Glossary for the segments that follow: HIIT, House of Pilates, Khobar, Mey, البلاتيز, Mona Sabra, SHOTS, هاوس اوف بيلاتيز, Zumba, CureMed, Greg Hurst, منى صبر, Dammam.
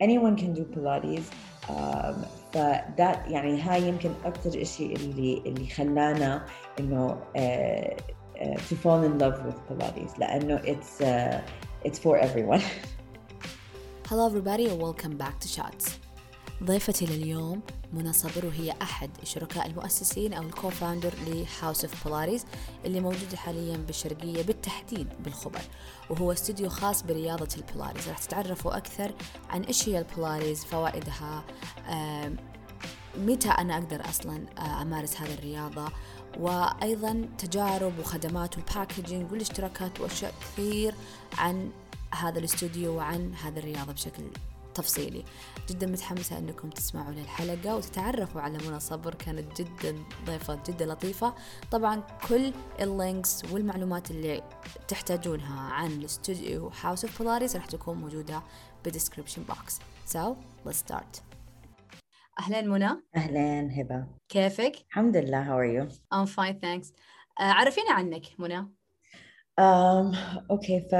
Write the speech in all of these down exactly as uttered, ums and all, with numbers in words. anyone can do Pilates. Um, فذات يعني هاي يمكن أكتر إشي اللي اللي خلانا إنه uh, uh, to fall in love with Pilates, لأنه it's uh, it's for everyone. Hello everybody and welcome back to SHOTS. ضيفتي لليوم منى صبر, وهي أحد شركاء المؤسسين أو الكوفاوندر لHouse of Pilates اللي موجود حالياً بالشرقية, بالتحديد بالخبر, وهو استوديو خاص برياضة البيلاتيز. راح تتعرفوا أكثر عن إيش هي البيلاتيز, فوائدها, متى أنا أقدر أصلاً أمارس هذه الرياضة, وأيضاً تجارب وخدمات والباكيجينج والاشتراكات وأشياء كثير عن هذا الاستوديو وعن هذه الرياضة بشكل تفصيلي. جدا متحمسة أنكم تسمعوا للحلقة وتتعرفوا على منى صبر, كانت جدا ضيفة جدا لطيفة. طبعا كل اللينكس والمعلومات اللي تحتاجونها عن الاستوديو House of Pilates راح تكون موجودة بالديسكريبشن بوكس. So let's start. أهلا منى. أهلا هبة, كيفك؟ الحمد لله. How are you? I'm fine thanks. عرفينا عنك منى. um, okay ف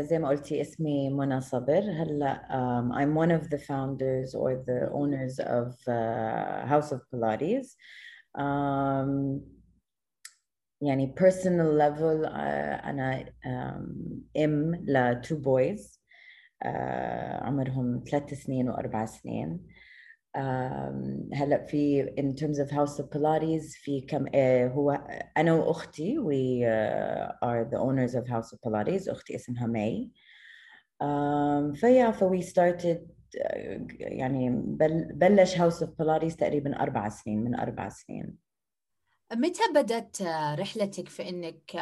زي ما قلتي اسمي منى صبر. هلا um, I'm one of the founders or the owners of uh, House of Pilates. Um, يعني personal level uh, أنا um, أم ل two boys uh, عمرهم ثلاث سنين وأربع سنين. Um, هلا في in terms of House of Pilates في كم uh, هو أنا وأختي we uh, are the owners of House of Pilates. أختي اسمها مي. um, فيا ف we started uh, يعني بل, بلش House of Pilates تقريبا أربع سنين من أربع سنين. متى بدأت رحلتك في إنك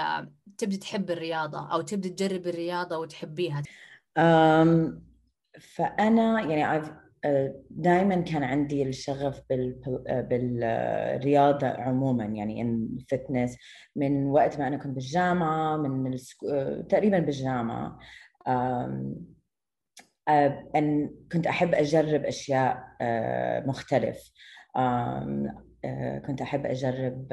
تبدأ تحب الرياضة أو تبدأ تجرب الرياضة وتحبيها؟ um, فأنا يعني I've دائما كان عندي الشغف بال بالرياضة عموما, يعني in fitness من وقت ما أنا كنت بالجامعة, من تقريبا بالجامعة. أن كنت أحب أجرب أشياء مختلف, كنت أحب أجرب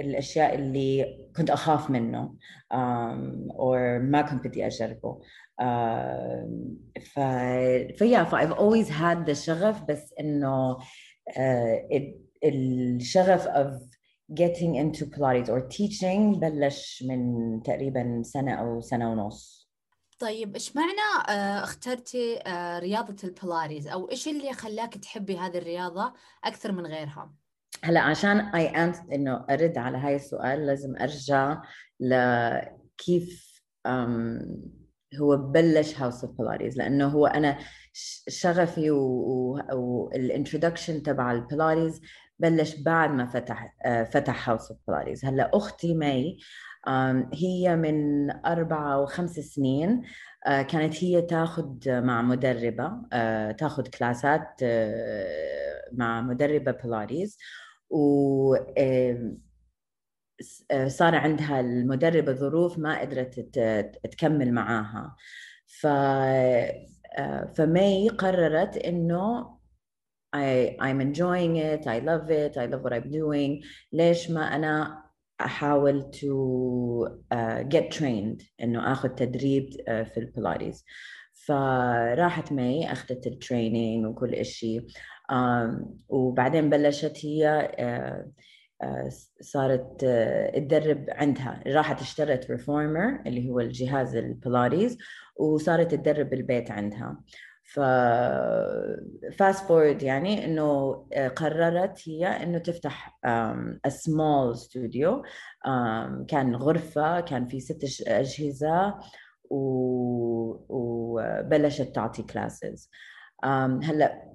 الأشياء اللي كنت أخاف منه أو ما كنت بدي أجربه. Uh, ف... ف yeah, I've always had the شغف, بس إنه uh, الشغف of getting into Pilates or teaching بلش من تقريبا سنة أو سنة ونص. طيب إيش معنى uh, اخترتي uh, رياضة البيلاتيز, أو إيش اللي خلاك تحبي هذه الرياضة أكثر من غيرها؟ هلا عشان I answer إنه أرد على هاي السؤال لازم أرجع لكيف um, هو بلش House of Pilates, لأنه هو أنا شغفي والintroduction و... و... تبع البيلاتيز بلش بعد ما فتح فتح House of Pilates. هلا أختي مي هي من أربعة وخمس سنين كانت هي تاخد مع مدربة, تاخد كلاسات مع مدربة بيلاتيز, و صار عندها المدربة ظروف ما قدرت تكمل معاها. ف فمي قررت إنه I I'm enjoying it, I love it, I love what I'm doing. ليش ما أنا أحاول to uh, get trained, إنه أخذ تدريب في البيلاتيز. فراحت مي أخذت الترينينج وكل إشي, um, وبعدين بلشت هي uh, صارت تدرب عندها, راحت اشترت ريفورمر اللي هو الجهاز البيلاتيز وصارت تدرب البيت عندها. ف فاست فورد يعني انه قررت هي انه تفتح سمول ستوديو. كان غرفة كان في ست أجهزة وبلشت تعطي كلاسز. هلا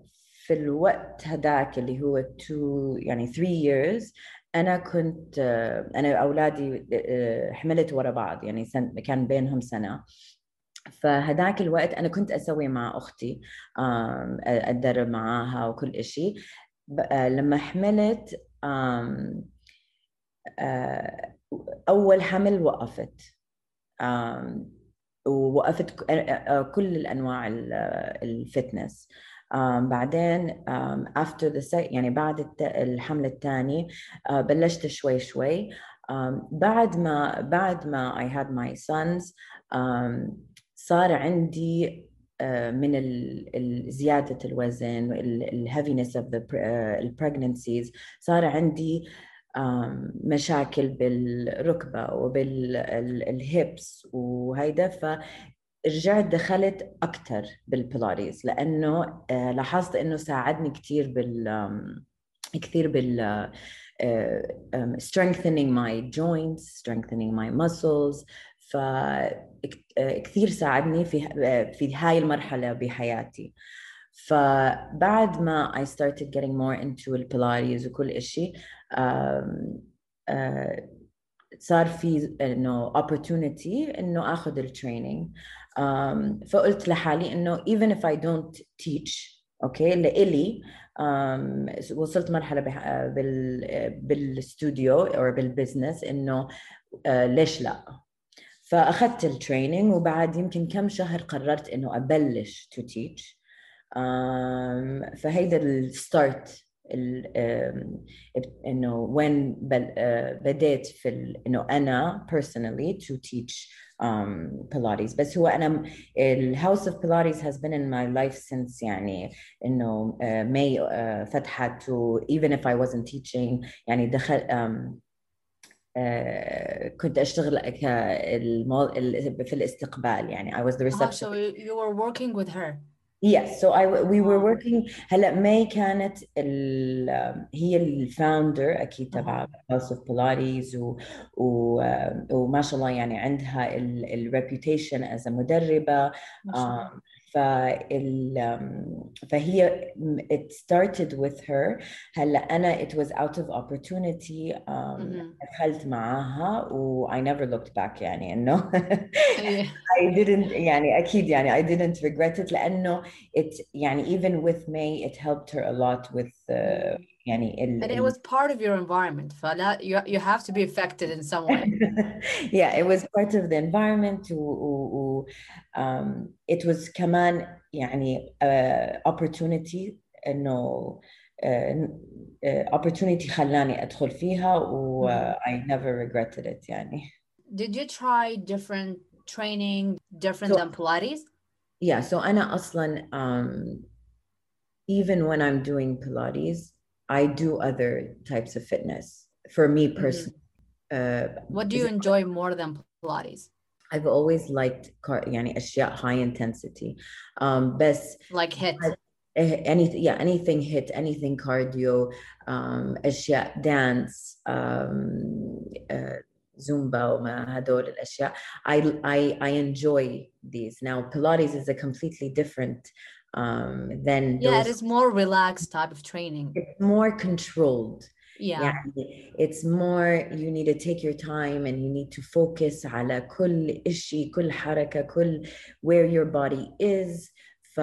في الوقت هداك اللي هو two يعني three years أنا كنت أنا أولادي حملت ورا بعض, يعني كان بينهم سنة. فهداك الوقت أنا كنت أسوي مع أختي أتدرب معاها وكل إشي. لما حملت أول حمل وقفت, ووقفت كل الأنواع الفتنس. Um, بعدين um, after the se- يعني بعد الت- الحمل الثاني uh, بلشت شوي شوي. um, بعد ما بعد ما I had my sons um, صار عندي من زيادة الوزن، الهيفينس اوف ذا البريجننسيز، صار عندي مشاكل بالركبة وبالهيبس وهيدا، فرجعت دخلت أكتر بالبيلاتيز لأنه لاحظت أنه ساعدني كتير بال كثير بال strengthening my joints, strengthening my muscles. فكثير ساعدني في في هاي المرحلة بحياتي. فبعد ما I started getting more into البيلاتيز وكل إشي، صار في إنه opportunity إنه أخذ التريننج. فقلت لحالي إنه even if I don't teach أوكي لإلي، وصلت مرحلة بال بالستوديو أو بالبزنس إنه ليش لأ. فأخذت التريننج، وبعد يمكن كم شهر قررت إنه أبلش to teach. Um, فهيدا الستارت إنه وين بديت في إنه أنا personally to teach um, Pilates. بس هو أنا ال House of Pilates has been in my life since يعني إنه uh, May uh, فتحت. Even if I wasn't teaching يعني دخل um, Uh, كنت أشتغل في الاستقبال يعني I was the receptionist. Oh, so you were working with her. Yes, so I we were working. هلا مي كانت ال هي ال founder أكيد تبع House of Pilates و و وما شاء الله يعني عندها ال ال reputation as a مدربة. Um, فال فهي it started with her. هلا أنا it was out of opportunity. Um, دخلت معاها و I never looked back يعني إنه I didn't يعني أكيد يعني I didn't regret it لأنه it يعني even with Mey it helped her a lot with uh, يعني ال but it was part of your environment فلا you you have to be affected in some way. Yeah, it was part of the environment و, و, um, it was كمان يعني uh, opportunity إنه uh, uh, opportunity خلاني أدخل فيها و uh, I never regretted it يعني. Did you try different training different so, than Pilates? Yeah, so أنا أصلاً um, even when I'm doing Pilates I do other types of fitness for me personally. Mm-hmm. uh, What do you enjoy more than Pilates? I've always liked car- يعني أشياء high intensity. Um, بس like hit. Anything, yeah, anything hit, anything cardio, um, أشياء dance, um, uh, Zumba وما هدول الأشياء. I I I enjoy these. Now Pilates is a completely different. Um, then yeah, those, it is more relaxed type of training. It's more controlled. Yeah. يعني it's more you need to take your time and you need to focus على كل إشي, كل حركة, كل where your body is. ف,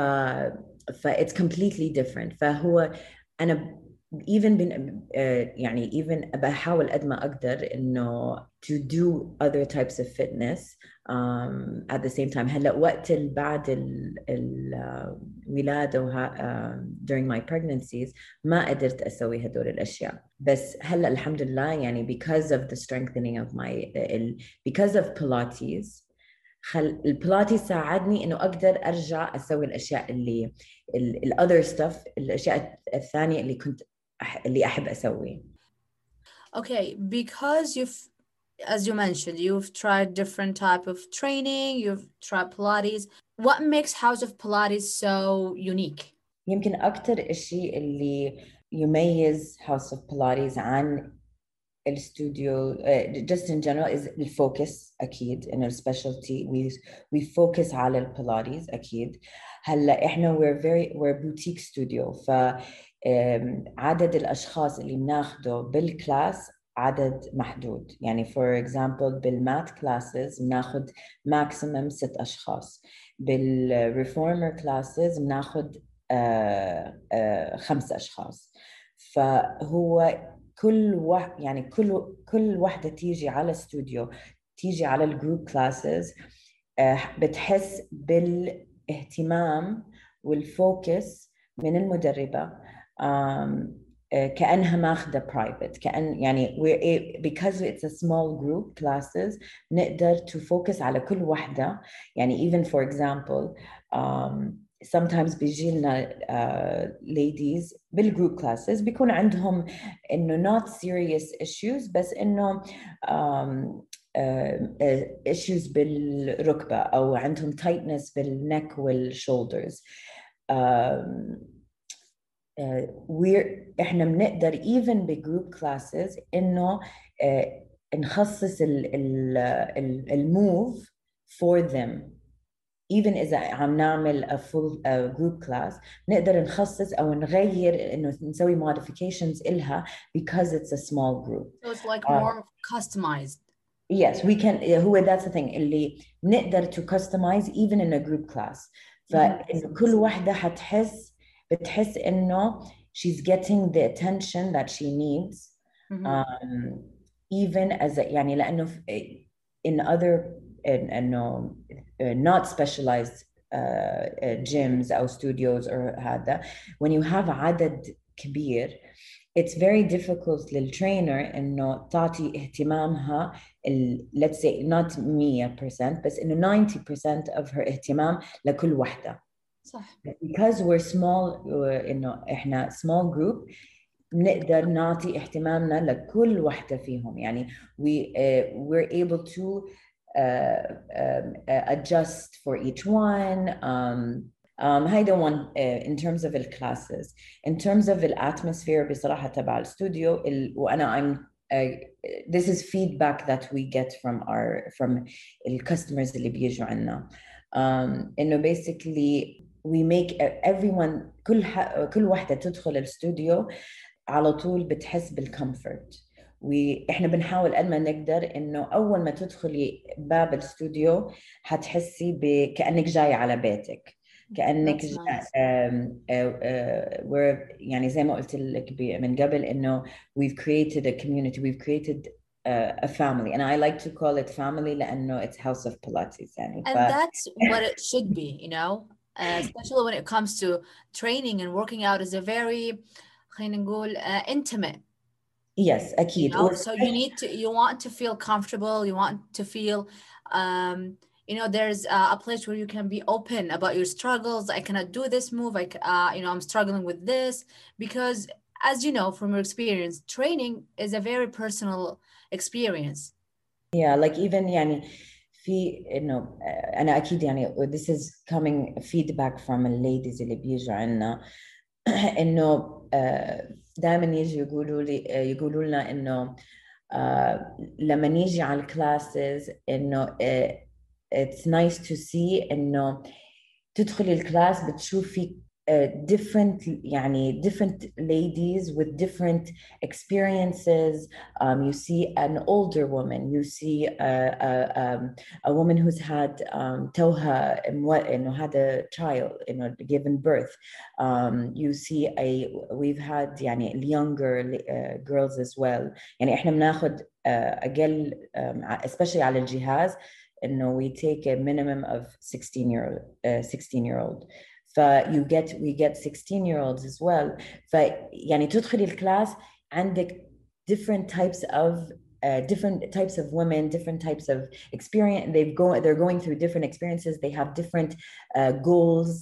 ف it's completely different. فهو أنا even been uh, يعني even بحاول قد ما أقدر إنه to do other types of fitness um, at the same time. هلا وقت بعد الولادة وها uh, during my pregnancies ما قدرت أسوي هدول الأشياء. بس هلا الحمد لله يعني because of the strengthening of my uh, because of Pilates خل البلاتيز ساعدني إنه أقدر أرجع أسوي الأشياء اللي ال other stuff الأشياء الثانية اللي كنت اللي أحب أسوي. Okay, because you've, as you mentioned, you've tried different type of training, you've tried Pilates. What makes House of Pilates so unique? يمكن أكتر إشي اللي يميز House of Pilates عن الستوديو uh, just in general is الفوكس أكيد in our specialty we we focus على البيلاتيز أكيد. هلا إحنا we're very we're boutique studio ف عدد الأشخاص اللي بناخده بالكلاس عدد محدود يعني for example بالمات classes بناخد maximum ست أشخاص، بالreformer classes بناخد uh, uh, خمس أشخاص. فهو كل واحد يعني كل كل وحده تيجي على استوديو تيجي على الجروب كلاسز بتحس بالاهتمام والفوكس من المدربه كأنها ماخذه برايفت كأن يعني because it's a small group classes نقدر to focus على كل وحده يعني even for example um, sometimes بيجي لنا uh, ladies بالgroup classes بيكون عندهم إنه not serious issues بس إنه um, uh, issues بالركبة أو عندهم tightness بالneck والshoulders. Um, Uh, we're احنا بنقدر even بجروب classes انه uh, نخصص ال ال ال الموف for them even اذا عم نعمل a full uh, group class نقدر نخصص او نغير انه نسوي modifications إلها because it's a small group. So it's like uh, more customized. Yes, we can. هو that's the thing اللي بنقدر to customize even in a group class. فإنه كل واحدة حتحس بتحس إنه she's getting the attention that she needs, mm-hmm. um, even as a, يعني لأنه in other in, in, in not specialized uh, gyms or studios or هذا when you have عدد كبير it's very difficult للtrainer إنه تعطي اهتمامها ال, let's say not one hundred percent بس إنه ninety percent of her اهتمام لكل واحدة. صح. Because we're small, إنه إحنا small group نقدر نعطي اهتمامنا لكل واحدة فيهم يعني we uh, we're able to uh, um, adjust for each one. Um, um, هيدا one uh, in terms of the classes, in terms of the atmosphere بصراحة تبع الاستوديو ال, وأنا I'm Uh, this is feedback that we get from our from the customers اللي بيجوا عنا. Um, إنه basically we make everyone كل ح, كل واحدة تدخل الاستوديو على طول بتحس بالcomfort. We إحنا بنحاول قد ما نقدر إنه أول ما تدخلي باب الاستوديو حتحسي بكأنك جاي على بيتك. كأنك nice. um, uh, uh, we're يعني زي ما قلت لك من قبل إنه we've created a community, we've created a, a family, and I like to call it family لأنه it's House of Pilates يعني. And ف... that's what it should be, you know, uh, especially when it comes to training and working out is a very خلينا نقول uh, intimate. Yes, أكيد. You know? So you need to, you want to feel comfortable, you want to feel. Um, You know, there's a place where you can be open about your struggles. I cannot do this move. I, uh, you know, I'm struggling with this because, as you know from your experience, training is a very personal experience. Yeah, like even يعني في إنه أنا أكيد يعني this is coming feedback from the ladies اللي بيجوا عنا إنه دائما يجي يقولوا لي يقولوا لنا إنه لما نيجي على الكلاسز إنه it's nice to see إنه تدخلي الكلاس بتشوفي uh, different يعني different ladies with different experiences. Um, you see an older woman, you see a a, um, a woman who's had um, توها إنه had a child إنه given birth. Um, you see a we've had يعني younger uh, girls as well. يعني إحنا بناخد uh, أقل um, especially على الجهاز. No, we take a minimum of sixteen year old. So you get we get sixteen year olds as well. So يعني تدخلي الكلاس عندك different types of uh, different types of women, different types of experience. They've go they're going through different experiences. They have different uh, goals.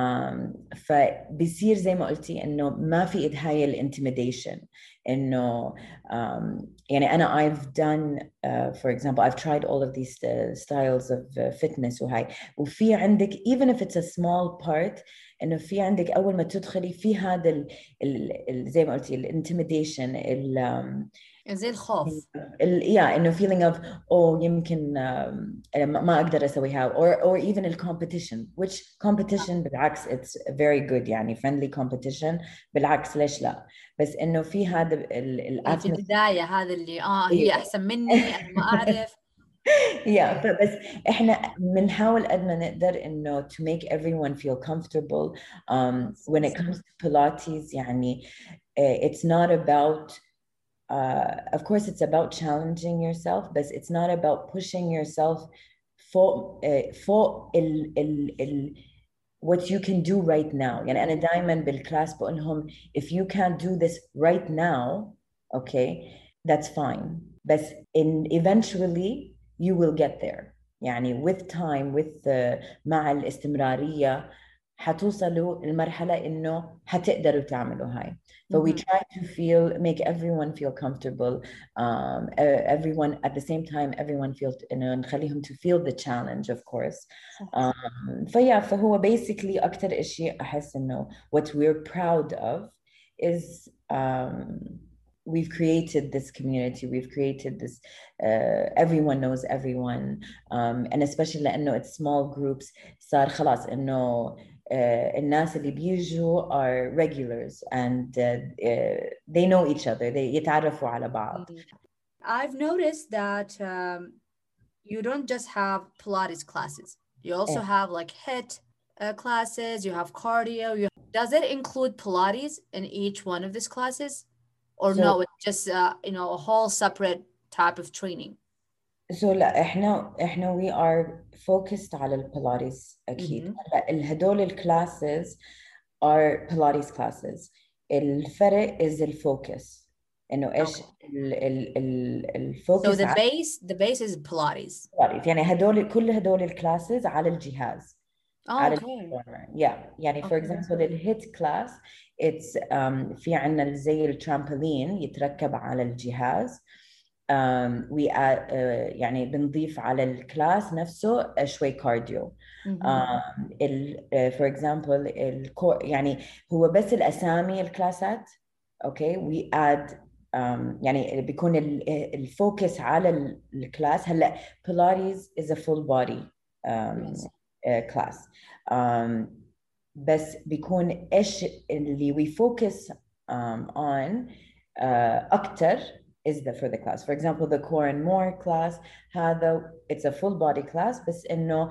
Um, فبيصير زي ما قلتي إنه ما في هاي ال intimidation إنه um, يعني أنا I've done uh, for example I've tried all of these uh, styles of uh, fitness وهاي وفي عندك even if it's a small part إنه في عندك أول ما تدخلي في هذا ال, ال, ال زي ما قلتي ال intimidation ال um, زي الخوف ال yeah إنه feeling of oh يمكن um, ما أقدر أسويها or or even the competition which competition بالعكس it's very good يعني friendly competition بالعكس ليش لا بس إنه في هذا ال في البداية هذا اللي آه هي أحسن مني أنا ما أعرف yeah بس إحنا بنحاول قد ما نقدر إنه to make everyone feel comfortable um, when it comes to Pilates يعني uh, it's not about Uh, of course, it's about challenging yourself, but it's not about pushing yourself for uh, for il, il, il, what you can do right now. يعني أنا دائما بالكلاس بقولهم if you can't do this right now, okay, that's fine. But in eventually you will get there. يعني with time with uh, مع الاستمرارية حتوصلوا المرحلة إنه حتقدروا تعملوا هاي. So we try to feel, make everyone feel comfortable. Um, everyone at the same time, everyone feel إنه نخليهم to feel the challenge, of course. Um, فيا فهو basically أكتر إشي أحس إنه what we're proud of is um, we've created this community. We've created this. Uh, everyone knows everyone, um, and especially لأنه it's small groups. صار خلاص إنه Uh, الناس اللي بيجوا are regulars and uh, uh, they know each other. They يتعرفوا على بعض. I've noticed that um, you don't just have Pilates classes. You also yeah. have like H I I T uh, classes. You have cardio. You have... Does it include Pilates in each one of these classes, or so, no? It's just uh, you know a whole separate type of training. So لا إحنا إحنا we are focused على البلاتيز أكيد. هدول ال classes are Pilates classes. الفرق is the focus. إنه إيش ال ال ال ال focus. So the base the base is Pilates. Pilates يعني هدول كل هدول ال classes على الجهاز. Oh, على okay. الجهاز. Yeah يعني okay. for example the H I I T class it's um, في عنا زي ال trampoline يتركب على الجهاز. Um, we add, uh, يعني بنضيف على الكلاس نفسه شوي كارديو. Mm-hmm. um, ال, uh, for example الكو, يعني هو بس الأسامي الكلاسات okay we add um, يعني بيكون الفوكس على الكلاس. هلأ Pilates is a full body um, yes. uh, class um, بس بيكون إيش اللي we focus um, on uh, أكتر is the for the class. For example, the core and more class, هذا it's a full body class بس إنه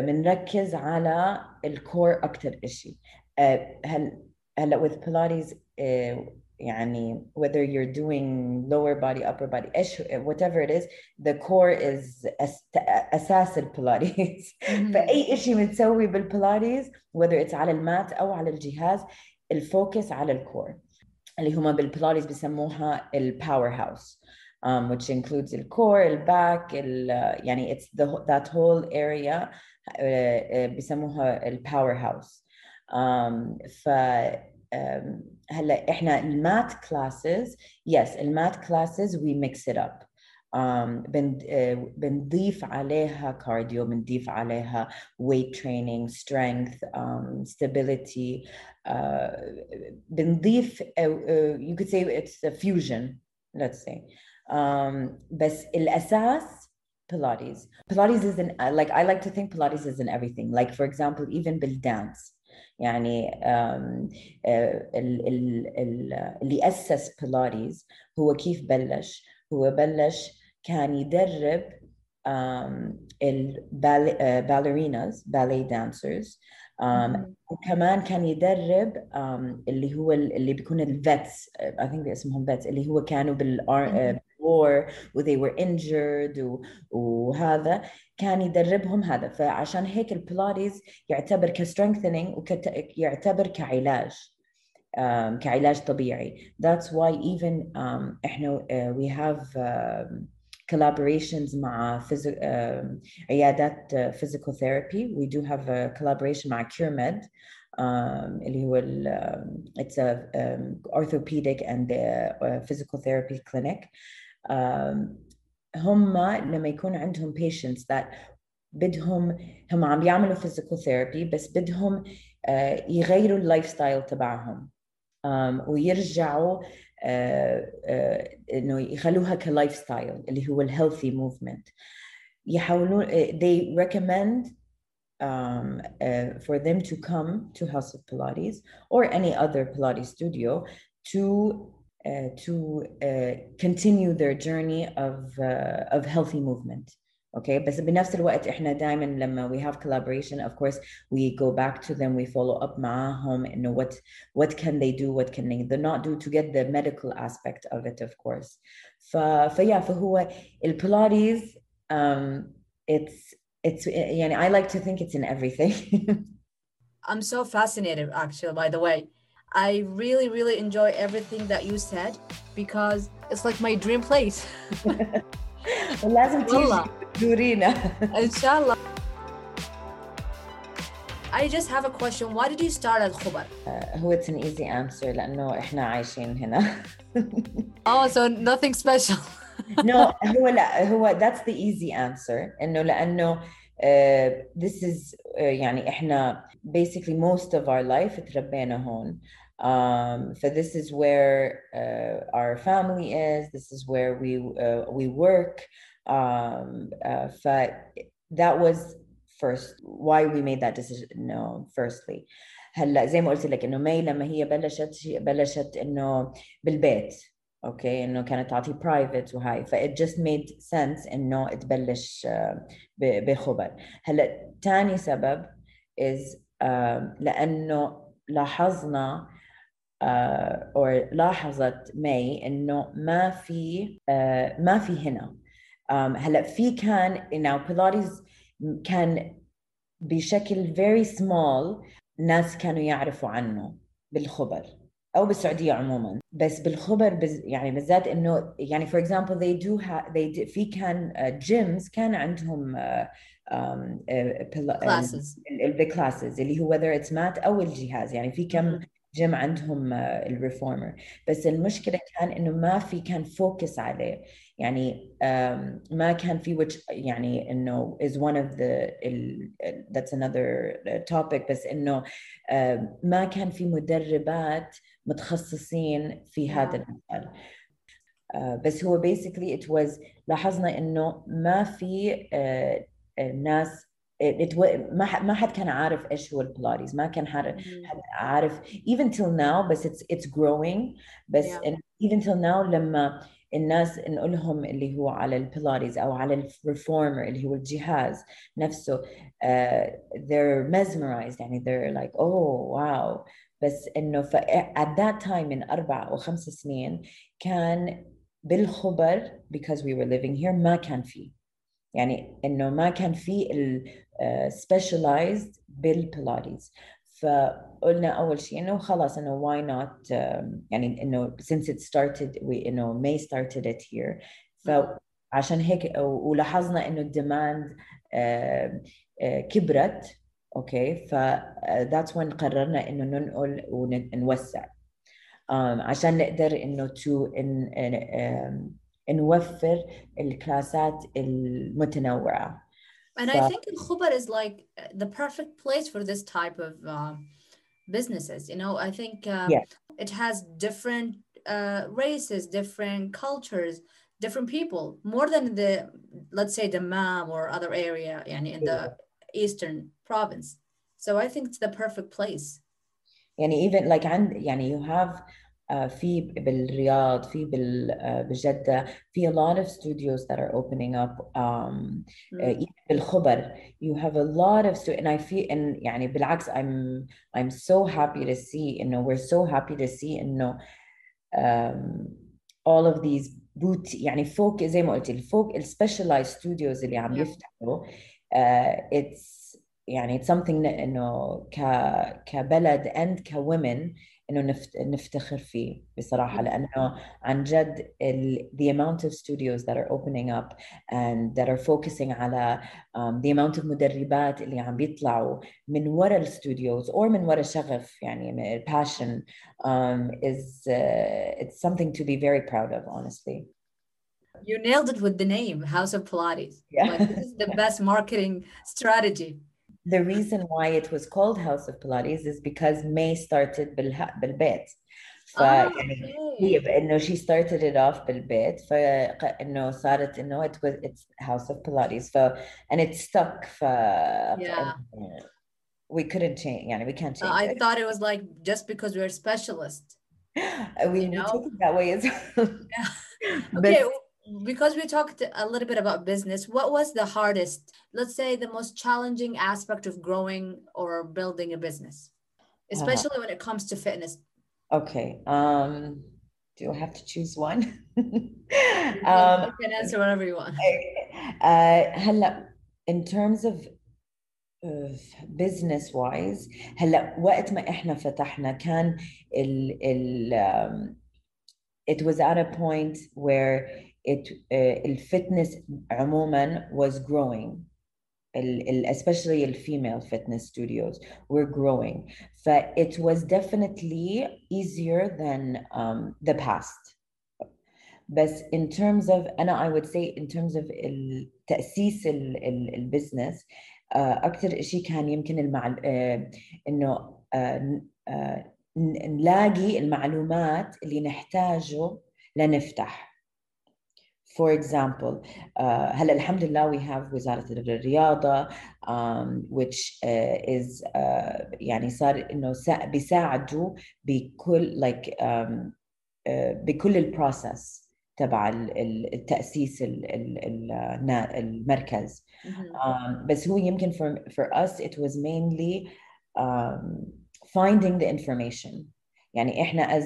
بنركز uh, على الcore أكتر إشي. Uh, هل هلا with Pilates uh, يعني whether you're doing lower body, upper body, إيش whatever it is, the core is أس- أساس البلاتيز. Mm-hmm. فأي إشي بنسوي بالبلاتيز whether it's على المات أو على الجهاز الفوكس على الcore. اللي هما بالبلاتيز بسموها ال powerhouse, um, which includes the core, the back, ال, uh, يعني it's the that whole area uh, uh, بسموها ال powerhouse. Um, ف um, هلا إحنا ال math classes, yes, ال math classes we mix it up. Um, بن, uh, بنضيف عليها كارديو, بنضيف عليها weight training, strength, um, stability. Uh, بنضيف, uh, uh, you could say it's a fusion, let's say. Um, بس الأساس Pilates. Pilates is in, like I like to think Pilates is in everything. Like for example, even bal dance. يعني um, uh, ال, ال, ال, اللي أسس Pilates هو كيف بلش. هو بلش كان يدرب الباليريناز بالي دانسرز وكمان كان يدرب um, اللي هو اللي بيكون الفيتس I think اسمهم vets اللي هو كانوا بالار war و they were injured و, وهذا كان يدربهم هذا. فعشان هيك البلاتيز يعتبر كstrengthening ويعتبر كعلاج um, كعلاج طبيعي. That's why even um, إحنا uh, we have um, collaborations مع phys- uh, عيادات uh, physical therapy. We do have a collaboration مع CureMed, um, اللي هو ال, um, it's a um, orthopedic and uh, physical therapy clinic. Um, هما لما يكون عندهم patients that بدهم هم عم يعملوا physical therapy بس بدهم uh, يغيروا اللايف ستايل تبعهم. Um, ويرجعوا uh, uh, إنه يخلوها كلايف ستايل اللي هو الهيلثي موفمنت. يحاولون uh, they recommend um, uh, for them to come to House of Pilates or any other Pilates studio to uh, to uh, continue their journey of uh, of healthy movement. Okay, بس بنفس الوقت إحنا دائما لما we have collaboration, of course we go back to them, we follow up معهم إنه what what can they do, what can they not do to get the medical aspect of it, of course. ف فيا فهو ال Pilates um, it's it's يعني I like to think it's in everything. I'm so fascinated actually. By the way, I really really enjoy everything that you said because it's like my dream place. لازم تيجي تزورينا ان شاء الله. I just have a question. Why did you start at Khobar? Uh, هو it's an easy answer لأنه إحنا عايشين هنا. Oh, so nothing special. No, هو لا هو that's the easy answer. إنه لأنه uh, this is uh, يعني إحنا basically most of our life تربينا هون. Um, so this is where uh, our family is. This is where we uh, we work. Um, uh, so that was. First, why we made that decision? No, firstly, هلا زي ما قلت لك إنه مي لما هي بلشت بلشت إنه بالبيت, okay, إنه كانت تعطي private وهاي, ف it just made sense إنه تبلش بخبر. هلا تاني سبب is uh, لأنه لاحظنا uh, or لاحظت مي إنه ما في uh, ما في هنا. Um, هلا في كان now Pilates كان بشكل very small ناس كانوا يعرفوا عنه بالخبر أو بالسعودية عموماً, بس بالخبر بز يعني بالذات إنه يعني for example they do ha- they do- في كان uh, gyms كان عندهم uh, um, uh, pil- classes the classes اللي هو whether it's mat أو الجهاز, يعني في كم جيم عندهم uh, الريفورمر, بس المشكلة كان إنه ما في كان فوكس عليه, يعني um, ما كان في which يعني إنه is one of the ال, that's another topic, بس إنه uh, ما كان في مدربات متخصصين في هذا المجال. uh, بس هو basically it was لاحظنا إنه ما في uh, الناس ما ما حد كان عارف إيش هو البلاتيز, ما كان حد عارف even till now, بس it's it's growing, بس yeah. even till now لما الناس نقولهم اللي هو على البلاتيز أو على الريفورمر اللي هو الجهاز نفسه, uh, they're mesmerized, يعني they're like oh wow, بس إنه ف at that time من أربع أو خمس سنين كان بالخبر because we were living here ما كان فيه, يعني إنه ما كان في ال specialized بالبلاتيز, فقلنا أول شيء إنه خلاص إنه why not, يعني إنه since it started we إنه May started it here, فعشان هيك ولاحظنا إنه demand كبرت, okay, ف that's when قررنا إنه ننقل ونوسع عشان نقدر إنه to نوفر الكلاسات المتنوعة. And I think Khobar is like the perfect place for this type of uh, businesses. You know, I think uh, yeah. it has different uh, races, different cultures, different people, more than the, let's say, the Dammam or other area yani in the yeah. eastern province. So I think it's the perfect place. Yani even like, yani you have... Uh, في بالرياض في بال uh, بجدة في a lot of studios that are opening up um, mm. uh, بالخبر you have a lot of stu- and I feel and يعني بالعكس I'm I'm so happy to see you know we're so happy to see you know um, all of these boot يعني فوق زي ما قلت الفوق specialized studios اللي عم يفتحوا uh, it's يعني it's something that you know ك كبلد and ك women إنه نفتخر فيه بصراحة, لأنه عن جد ال the amount of studios that are opening up and that are focusing على um, the amount of مدربات اللي عم بيطلعوا من وراء الstudios or من وراء شغف يعني passion um, is uh, it's something to be very proud of honestly. You nailed it with the name House of Pilates. Yeah. Like, this is the best marketing strategy. The reason why it was called House of Pilates is because May started بالها, بالبيت. ف, oh, okay. إنه she started it off بالبيت. ف إنه صارت إنه it was it's House of Pilates. ف and it stuck. ف yeah. We couldn't change. يعني we can't change. Uh, I thought it was like just because we're specialists. We you know? Took it that way as well. Yeah. Okay. But, because we talked a little bit about business, what was the hardest, let's say the most challenging aspect of growing or building a business, especially uh-huh. when it comes to fitness? Okay. Um, do I have to choose one? um, you can answer whatever you want. Uh, in terms of business wise, هلا وقت ما إحنا فتحنا كان ال, ال, um, it was at a point where it uh, الفتنس عموما was growing, especially the female fitness studios were growing. So it was definitely easier than um, the past. But in terms of, and I would say in terms of the تأسيس ال business, أكثر شيء كان يمكن المعل إنه نلاقي المعلومات اللي نحتاجه لنفتح. For example, uh, هلا الحمد لله we have وزارة الرياضة, um, which uh, is uh, يعني صار إنه بيساعدوا بكل like um, uh, بكل البروسس تبع التأسيس ال ال ال المركز. Um, بس هو يمكن for for us it was mainly um, finding the information. يعني إحنا as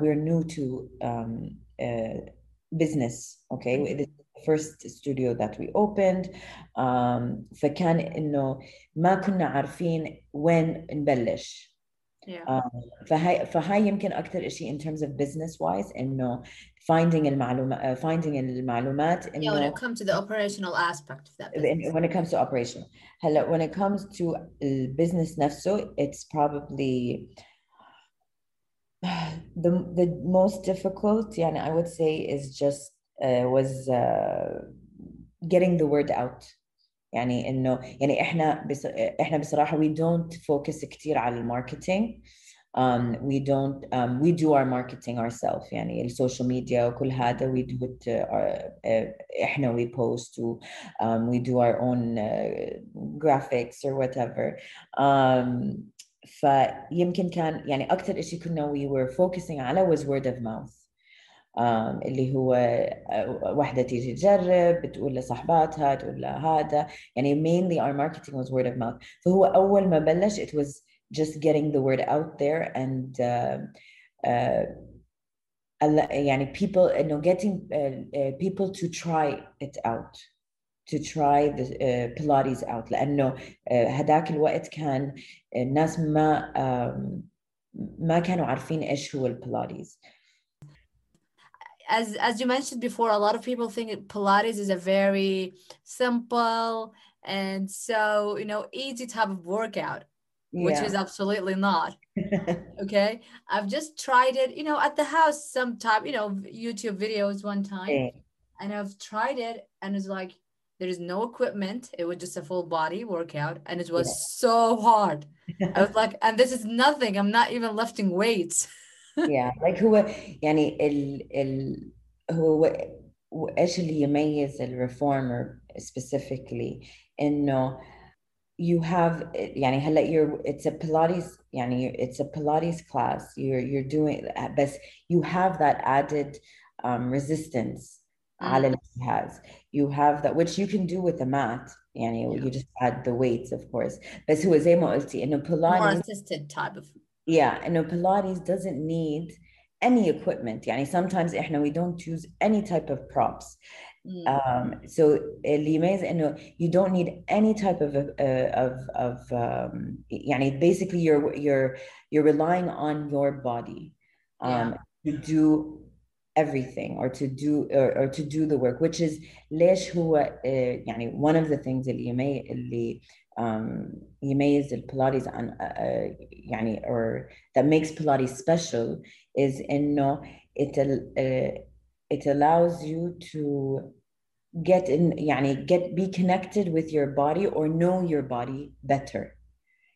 we're new to um, uh, business, okay, this is the first studio that we opened. Um, فكان إنه ما كنا عارفين وين نبلش. Yeah. Um, فهاي فهاي يمكن أكتر إشي in terms of business wise إنه finding المعلومة uh, finding المعلومات. Yeah, إنه when it comes to the operational aspect of that. Business. When it comes to operational, هلا when it comes to the business نفسه, it's probably the the most difficult, يعني I would say, is just uh, was uh, getting the word out. يعني إنه يعني إحنا بص إحنا بصراحة we don't focus كتير على الماركتينج. Um, we don't um, we do our marketing ourselves. يعني السوشيال ميديا وكل هذا we do it. Uh, uh, إحنا we post و um, we do our own uh, graphics or whatever. Um, فيمكن كان يعني أكتر إشي كنا we were focusing على was word of mouth, um, اللي هو واحدة تيجي تجرب بتقول لصحباتها تقول لهذا, يعني mainly our marketing was word of mouth. فهو أول ما بلش it was just getting the word out there and uh, uh, يعني people you know, getting uh, uh, people to try it out, to try the uh, Pilates out. لأنه uh, هداك الوقت كان الناس ما um, ما كانوا عارفين إيش هو البلاتيز. As as you mentioned before, a lot of people think Pilates is a very simple and so you know easy type of workout, yeah. Which is absolutely not. Okay, I've just tried it, you know, at the house sometime, you know, YouTube videos one time, yeah. And I've tried it and it's like, there is no equipment. It was just a full body workout. And it was yeah. so hard. I was like, and this is nothing. I'm not even lifting weights. Yeah. Like هو يعني ال, ال, هو إيش اللي يميز الreformer specifically إنه you have يعني هلا you're it's a Pilates يعني it's a Pilates class. You're you're doing that, but you have that added um, resistance. على الجهاز you have that which you can do with the mat يعني yeah. You just add the weights of course, بس هو زي ما قلتي إنه Pilates more assisted type of yeah إنه Pilates doesn't need any equipment يعني sometimes إحنا we don't use any type of props mm. um, so اللي يميز إنه you don't need any type of uh, of of um, يعني basically you're you're you're relying on your body um, yeah. to do everything or to do or, or to do the work, which is ليش هو uh, يعني one of the things اللي يمي اللي um, يميز Pilates عن uh, uh, يعني or that makes Pilates special is إنه it uh, it allows you to get in يعني get be connected with your body or know your body better.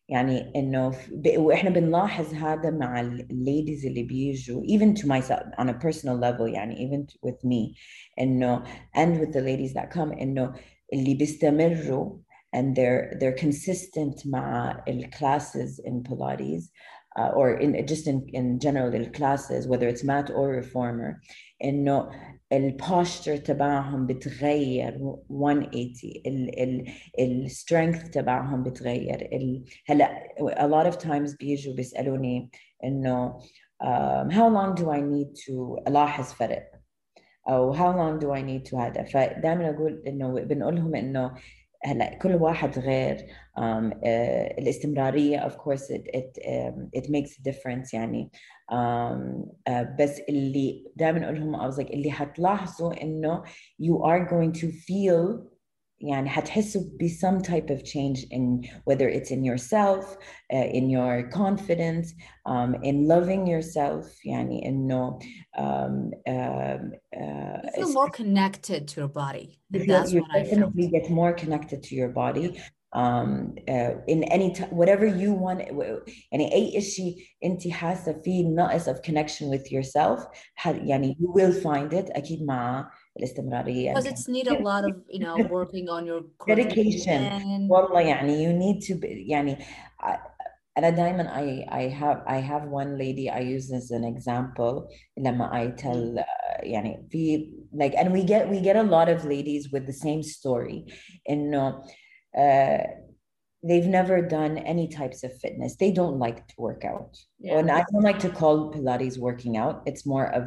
يعني إنه وإحنا بنلاحظ هذا مع الليديز اللي بيجوا even to myself on a personal level يعني even with me إنه and with the ladies that come إنه اللي بيستمروا and they're they're consistent مع ال classes in Pilates uh, or in just in in general the classes whether it's mat or reformer إنه ال posture تبعهم بتغير one eighty ال ال ال strength تبعهم بتغير ال هلا a lot of times بيجوا بيسألوني إنه um, how long do I need to ألاحظ فرق أو how long do I need to هذا فدائما أقول إنه بنقولهم إنه هلا كل واحد غير. um, uh, الاستمرارية of course it it um, it makes a difference يعني. um, uh, بس اللي دائما أقولهم I was like اللي هتلاحظوا إنه you are going to feel يعني هتحسوا ب some type of change in whether it's in yourself, uh, in your confidence, um, in loving yourself يعني إنه um, um, uh, you feel more connected to your body. That's what I felt. You get more connected to your body. Um, uh, in any t- whatever you want يعني أي إشي أنت حاسة فيه نقص of connection with yourself يعني you will find it أكيد مع الاستمرارية. Because it's need a lot of you know working on your dedication. والله يعني you need to يعني أنا دائما I I have I have one lady I use as an example لما I tell uh, يعني في like and we get we get a lot of ladies with the same story إنه Uh, they've never done any types of fitness. They don't like to work out. Yeah. And I don't like to call Pilates working out. It's more of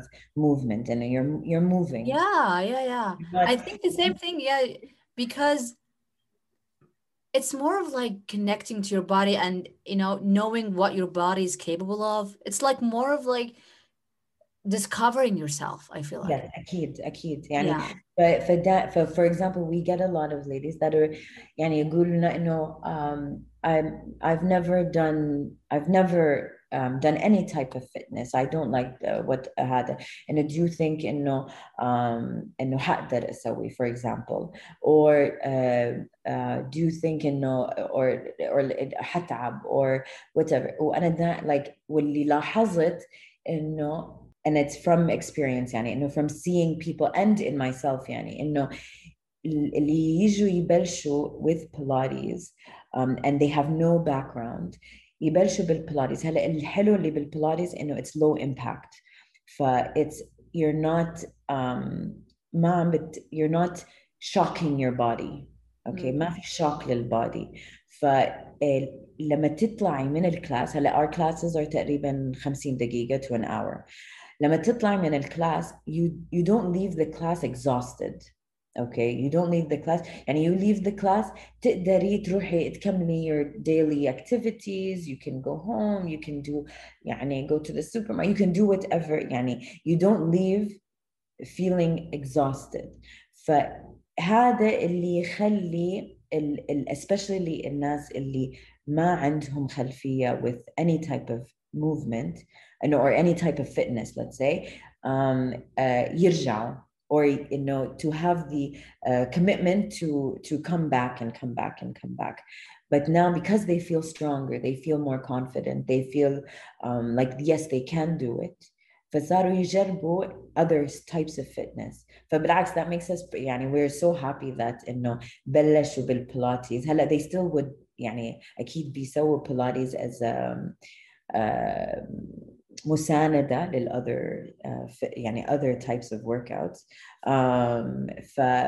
movement and you're you're moving. Yeah, yeah, yeah. But I think the same thing, yeah, because it's more of like connecting to your body and, you know, knowing what your body is capable of. It's like more of like discovering yourself, I feel like. Yeah, أكيد أكيد يعني yeah. ف فدا ف for example we get a lot of ladies that are يعني يقولنا إنه um I'm I've never done I've never um done any type of fitness. I don't like the, what هذا and do you think إنه um إنه هقدر أسوي for example or uh, uh, do you think إنه or or هتعب or whatever وأنا دا like واللي لاحظت إنه and it's from experience يعني إنه from seeing people and in myself يعني إنه اللي يجوا يبلشوا with Pilates um, and they have no background يبلشوا بالبلاتيز. هلا الحلو اللي بالبلاتيز إنه it's low impact ف it's you're not um, ما عم بت you're not shocking your body okay ما في shock للبادي ف لما تطلعي من الكلاس هلا our classes are تقريبا خمسين دقيقة to an hour لما تطلعي من الكلاس you you don't leave the class exhausted okay you don't leave the class يعني you leave the class تقدري تروحي تكملي your daily activities you can go home you can do يعني go to the supermarket you can do whatever يعني you don't leave feeling exhausted فهذا اللي يخلي ال ال especially الناس اللي ما عندهم خلفية with any type of movement or any type of fitness, let's say, um, uh, يرجعوا or you know to have the uh, commitment to to come back and come back and come back. But now because they feel stronger, they feel more confident, they feel um, like yes they can do it. فصاروا يجربوا other types of fitness. فبالعكس that makes us يعني we're so happy that إنه بلشوا بالبلاتيز. هلا they still would يعني أكيد بيسووا بلاتيز as a Uh, مساندة لل other uh, fi- يعني other types of workouts. Um,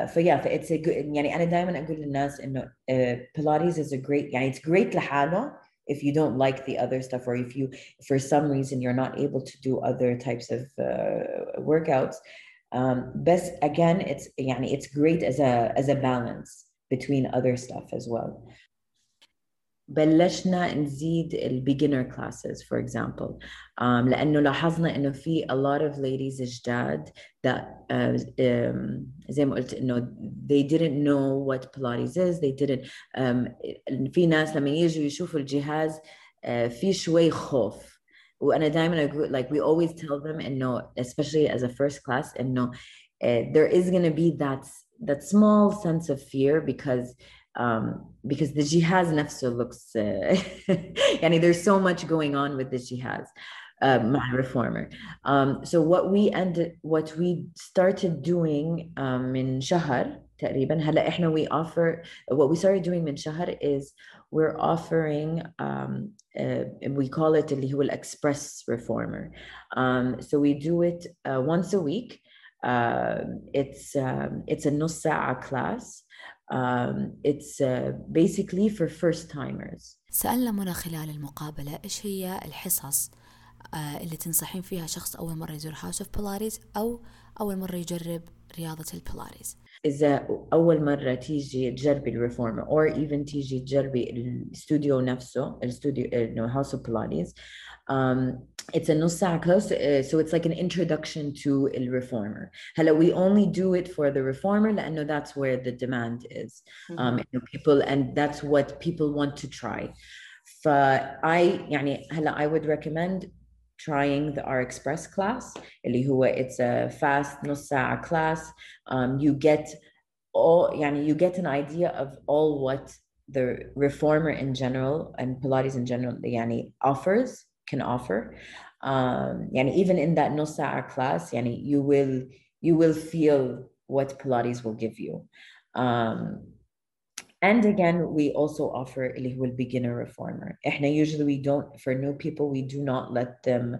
ف yeah, it's a good يعني أنا دائما أقول للناس إنه uh, Pilates is a great يعني it's great لحاله if you don't like the other stuff or if you for some reason you're not able to do other types of uh, workouts. Um, بس again it's يعني it's great as a as a balance between other stuff as well. بلشنا نزيد ال beginner classes for example um, لأنه لاحظنا إنه في a lot of ladies جداد that uh, um, زي ما قلت إنه they didn't know what Pilates is they didn't um, في ناس لما يجوا يشوفوا الجهاز uh, في شوي خوف وأنا دائما أقول like we always tell them إنه especially as a first class إنه uh, there is going to be that that small sense of fear because Um, because the jihaz nafsu looks, uh, yani there's so much going on with the jihaz, uh, my reformer. Um, so what we ended, what we started doing um, in Shahar, تقريباً هلا إحنا we offer what we started doing من شهر is we're offering um, uh, we call it اللي هو express reformer. Um, so we do it uh, once a week. Uh, it's um, it's a نص ساعة class. Um, it's uh, basically for first timers. سألنا منى خلال المقابلة إيش هي الحصص uh, اللي تنصحين فيها شخص أول مرة يزور House of Pilates أو أول مرة يجرب رياضة البلاتيز. إذا أول مرة تيجي تجربي الريفورمر أو even تيجي تجربي الاستوديو نفسه الاستوديو إنه House of Pilates, um, it's a نص ساعة close, uh, so it's like an introduction to the reformer. هلا we only do it for the reformer لأنه that's where the demand is, um, mm-hmm. you know, people, and that's what people want to try. ف I يعني هلا I would recommend trying the R Express class, اللي هو it's a fast نص ساعة class. Um, you get all, يعني you get an idea of all what the reformer in general and Pilates in general يعني offers, can offer. Um, يعني even in that نص ساعة class, يعني you will you will feel what Pilates will give you. Um, And again, we also offer اللي هو beginner reformer. إحنا usually we don't, for new people, we do not let them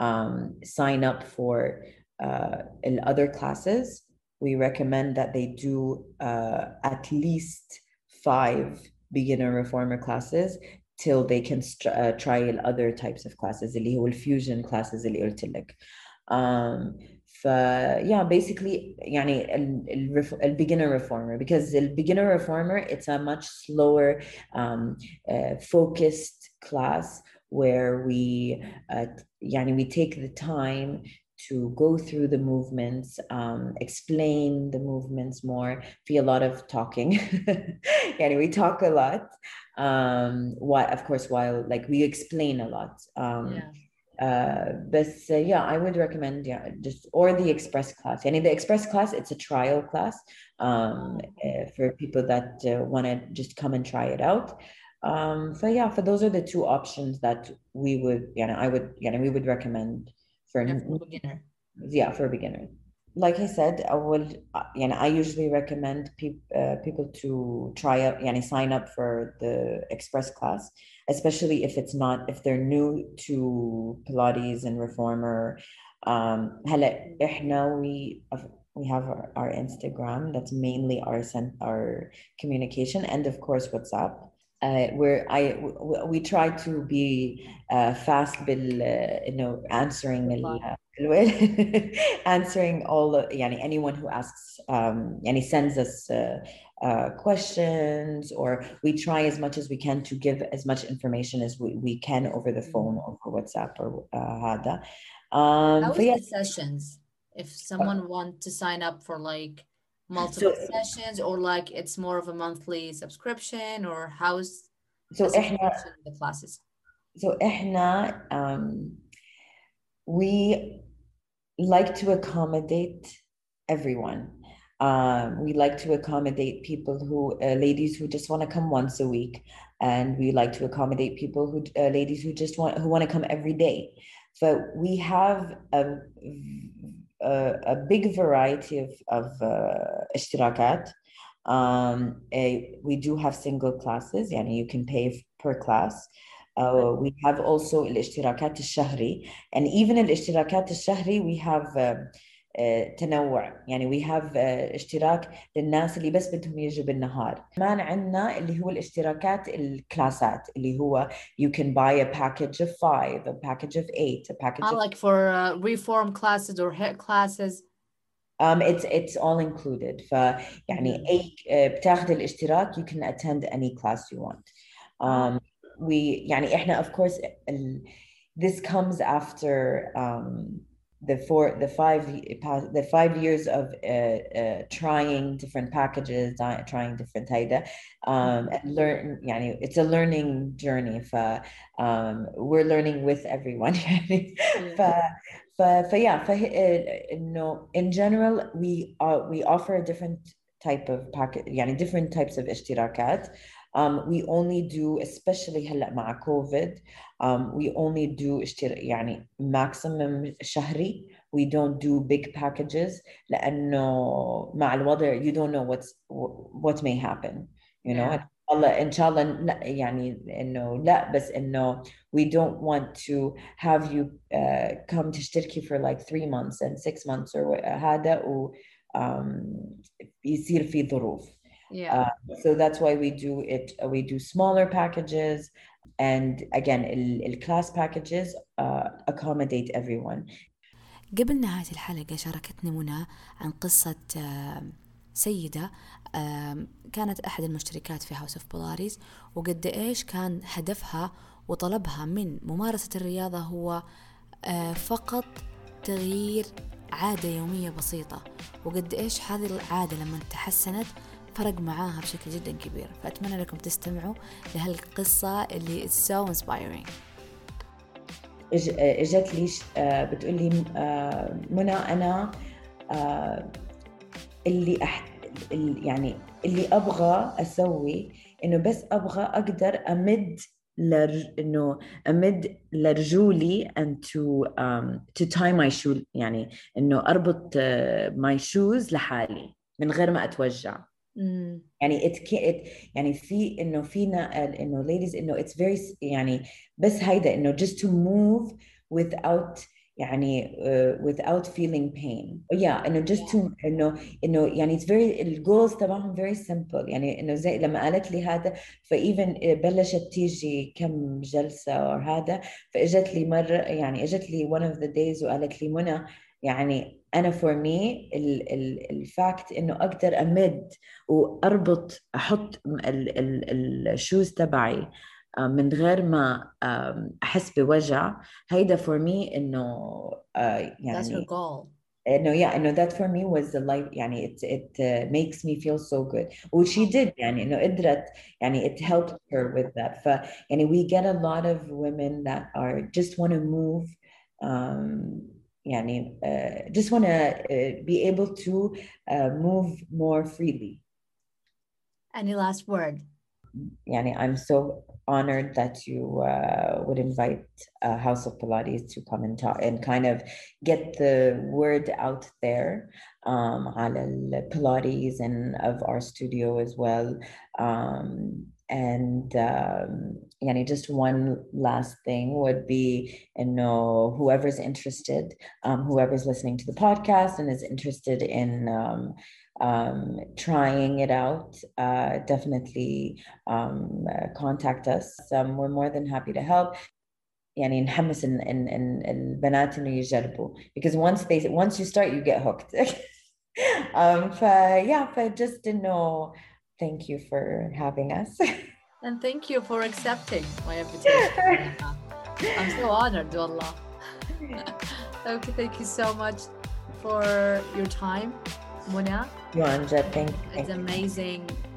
um, sign up for uh, other classes. We recommend that they do uh, at least five beginner reformer classes till they can st- uh, try other types of classes, اللي هو fusion classes اللي قلت لك. Um, ف yeah basically يعني ال ال beginner reformer, because the beginner reformer it's a much slower um, uh, focused class where we uh, يعني we take the time to go through the movements, um, explain the movements more, be a lot of talking. يعني we talk a lot. Um, why of course while like we explain a lot. Um, yeah. Uh, but uh, yeah, I would recommend yeah, just or the express class. And in the express class, it's a trial class um, uh, for people that uh, want to just come and try it out. Um, so yeah, for those are the two options that we would, you know, I would, you know, we would recommend for a beginner. Yeah, for a beginner. Like I said, I would, you know, I usually recommend pe- uh, people to try out, you know, sign up for the express class, especially if it's not, if they're new to Pilates and Reformer. Um, we we have our, our Instagram, that's mainly our our communication, and of course WhatsApp. Uh, where I we, we try to be uh, fast, bil, uh, you know, answering. Uh, answering all of, yani anyone who asks um yani sends us uh, uh questions, or we try as much as we can to give as much information as we, we can over the phone or over WhatsApp or uh um how is yeah. the sessions if someone oh. wants to sign up for like multiple so, sessions, or like it's more of a monthly subscription, or how's so إحنا, the classes so إحنا, um we like to accommodate everyone. Um, we like to accommodate people who, uh, ladies who just want to come once a week, and we like to accommodate people who, uh, ladies who just want who want to come every day. So we have a a, a big variety of of ishtirakat. Uh, um, we do have single classes, and you can pay per class. Uh, we have also الاشتراكات الشهري, and even الاشتراكات الشهري we have uh, uh, تنوع, يعني we have uh, اشتراك للناس اللي بس بدهم يجوا بالنهار. كمان عندنا اللي هو الاشتراكات الكلاسات اللي هو you can buy a package of five, a package of eight, a package I of... like for uh, reform classes or HIIT classes. Um, it's it's all included. ف يعني أي uh, بتاخد الاشتراك you can attend any class you want. Um, We, يعني إحنا, of course, this comes after um, the four, the five, the five years of uh, uh, trying different packages, trying different هيدا, um, and learn. يعني, it's a learning journey. ف, um, we're learning with everyone. يعني, ف, ف, ف, yeah. ف, uh, no, in general, we uh, we offer a different type of package. يعني, different types of اشتراكات. Um, we only do, especially هلأ مع COVID, um, we only do يعني maximum شهري. We don't do big packages لأنه مع الوضع you don't know what's what may happen, you know. Yeah. إن شاء الله يعني إنه لا, بس إنه we don't want to have you uh, come تشتركي for like three months and six months or هذا و um, يصير في ظروف. Yeah. Uh, so that's why we do it. Uh, we do smaller packages, and again, the class packages uh, accommodate everyone. قبل نهاية الحلقة شاركتنا منى عن قصة سيدة كانت أحد المشتركات في هاوس اوف بولاريز، وقد إيش كان هدفها وطلبها من ممارسة الرياضة هو فقط تغيير عادة يومية بسيطة، وقد إيش هذه العادة لما تحسنت فرق معاها بشكل جدا كبير. فأتمنى لكم تستمعوا لهالقصة اللي it's so inspiring. اجت لي بتقول لي منى أنا اللي أح... يعني اللي أبغى أسوي إنه بس أبغى أقدر أمد لرج... إنه أمد لرجولي and to um, to tie my shoe، يعني إنه أربط my shoes لحالي من غير ما أتوجع. مم. يعني it it يعني في إنه فينا إنه ladies إنه it's very يعني بس هيدا إنه just to move without يعني uh, without feeling pain. Yeah إنه just yeah. to إنه إنه يعني it's very the goals تبعهم very simple. يعني إنه زي لما قالت لي هذا فإيفن بلشت تيجي كم جلسة أو هذا، فإجت لي مرة يعني إجت لي one of the days وقالت لي منى يعني أنا for me الفاكت إنه أقدر أمد وأربط أحط ال ال الشوز تبعي من غير ما أحس بوجع، هيدا for me إنه يعني that's your goal. إنه yeah إنه that for me was the life يعني it it makes me feel so good. And she did يعني إنه قدرت يعني it helped her with that. ف يعني we get a lot of women that are just want to move. Um, يعني uh, just want to uh, be able to uh, move more freely. Any last word? يعني I'm so honored that you uh, would invite uh, House of Pilates to come and talk and kind of get the word out there um, على Pilates and of our studio as well. Um, And um, yani, just one last thing would be, you know, whoever's interested, um, whoever's listening to the podcast and is interested in um, um, trying it out, uh, definitely um, uh, contact us. Um, we're more than happy to help. يعني نحمس إن إن إن البنات إنه يجربوا because once they once you start you get hooked. um, but yeah, but just you know. Thank you for having us. And thank you for accepting my invitation. I'm so honored, wallah. Okay, thank you so much for your time, Mona. You're on jet, thank you. It's amazing.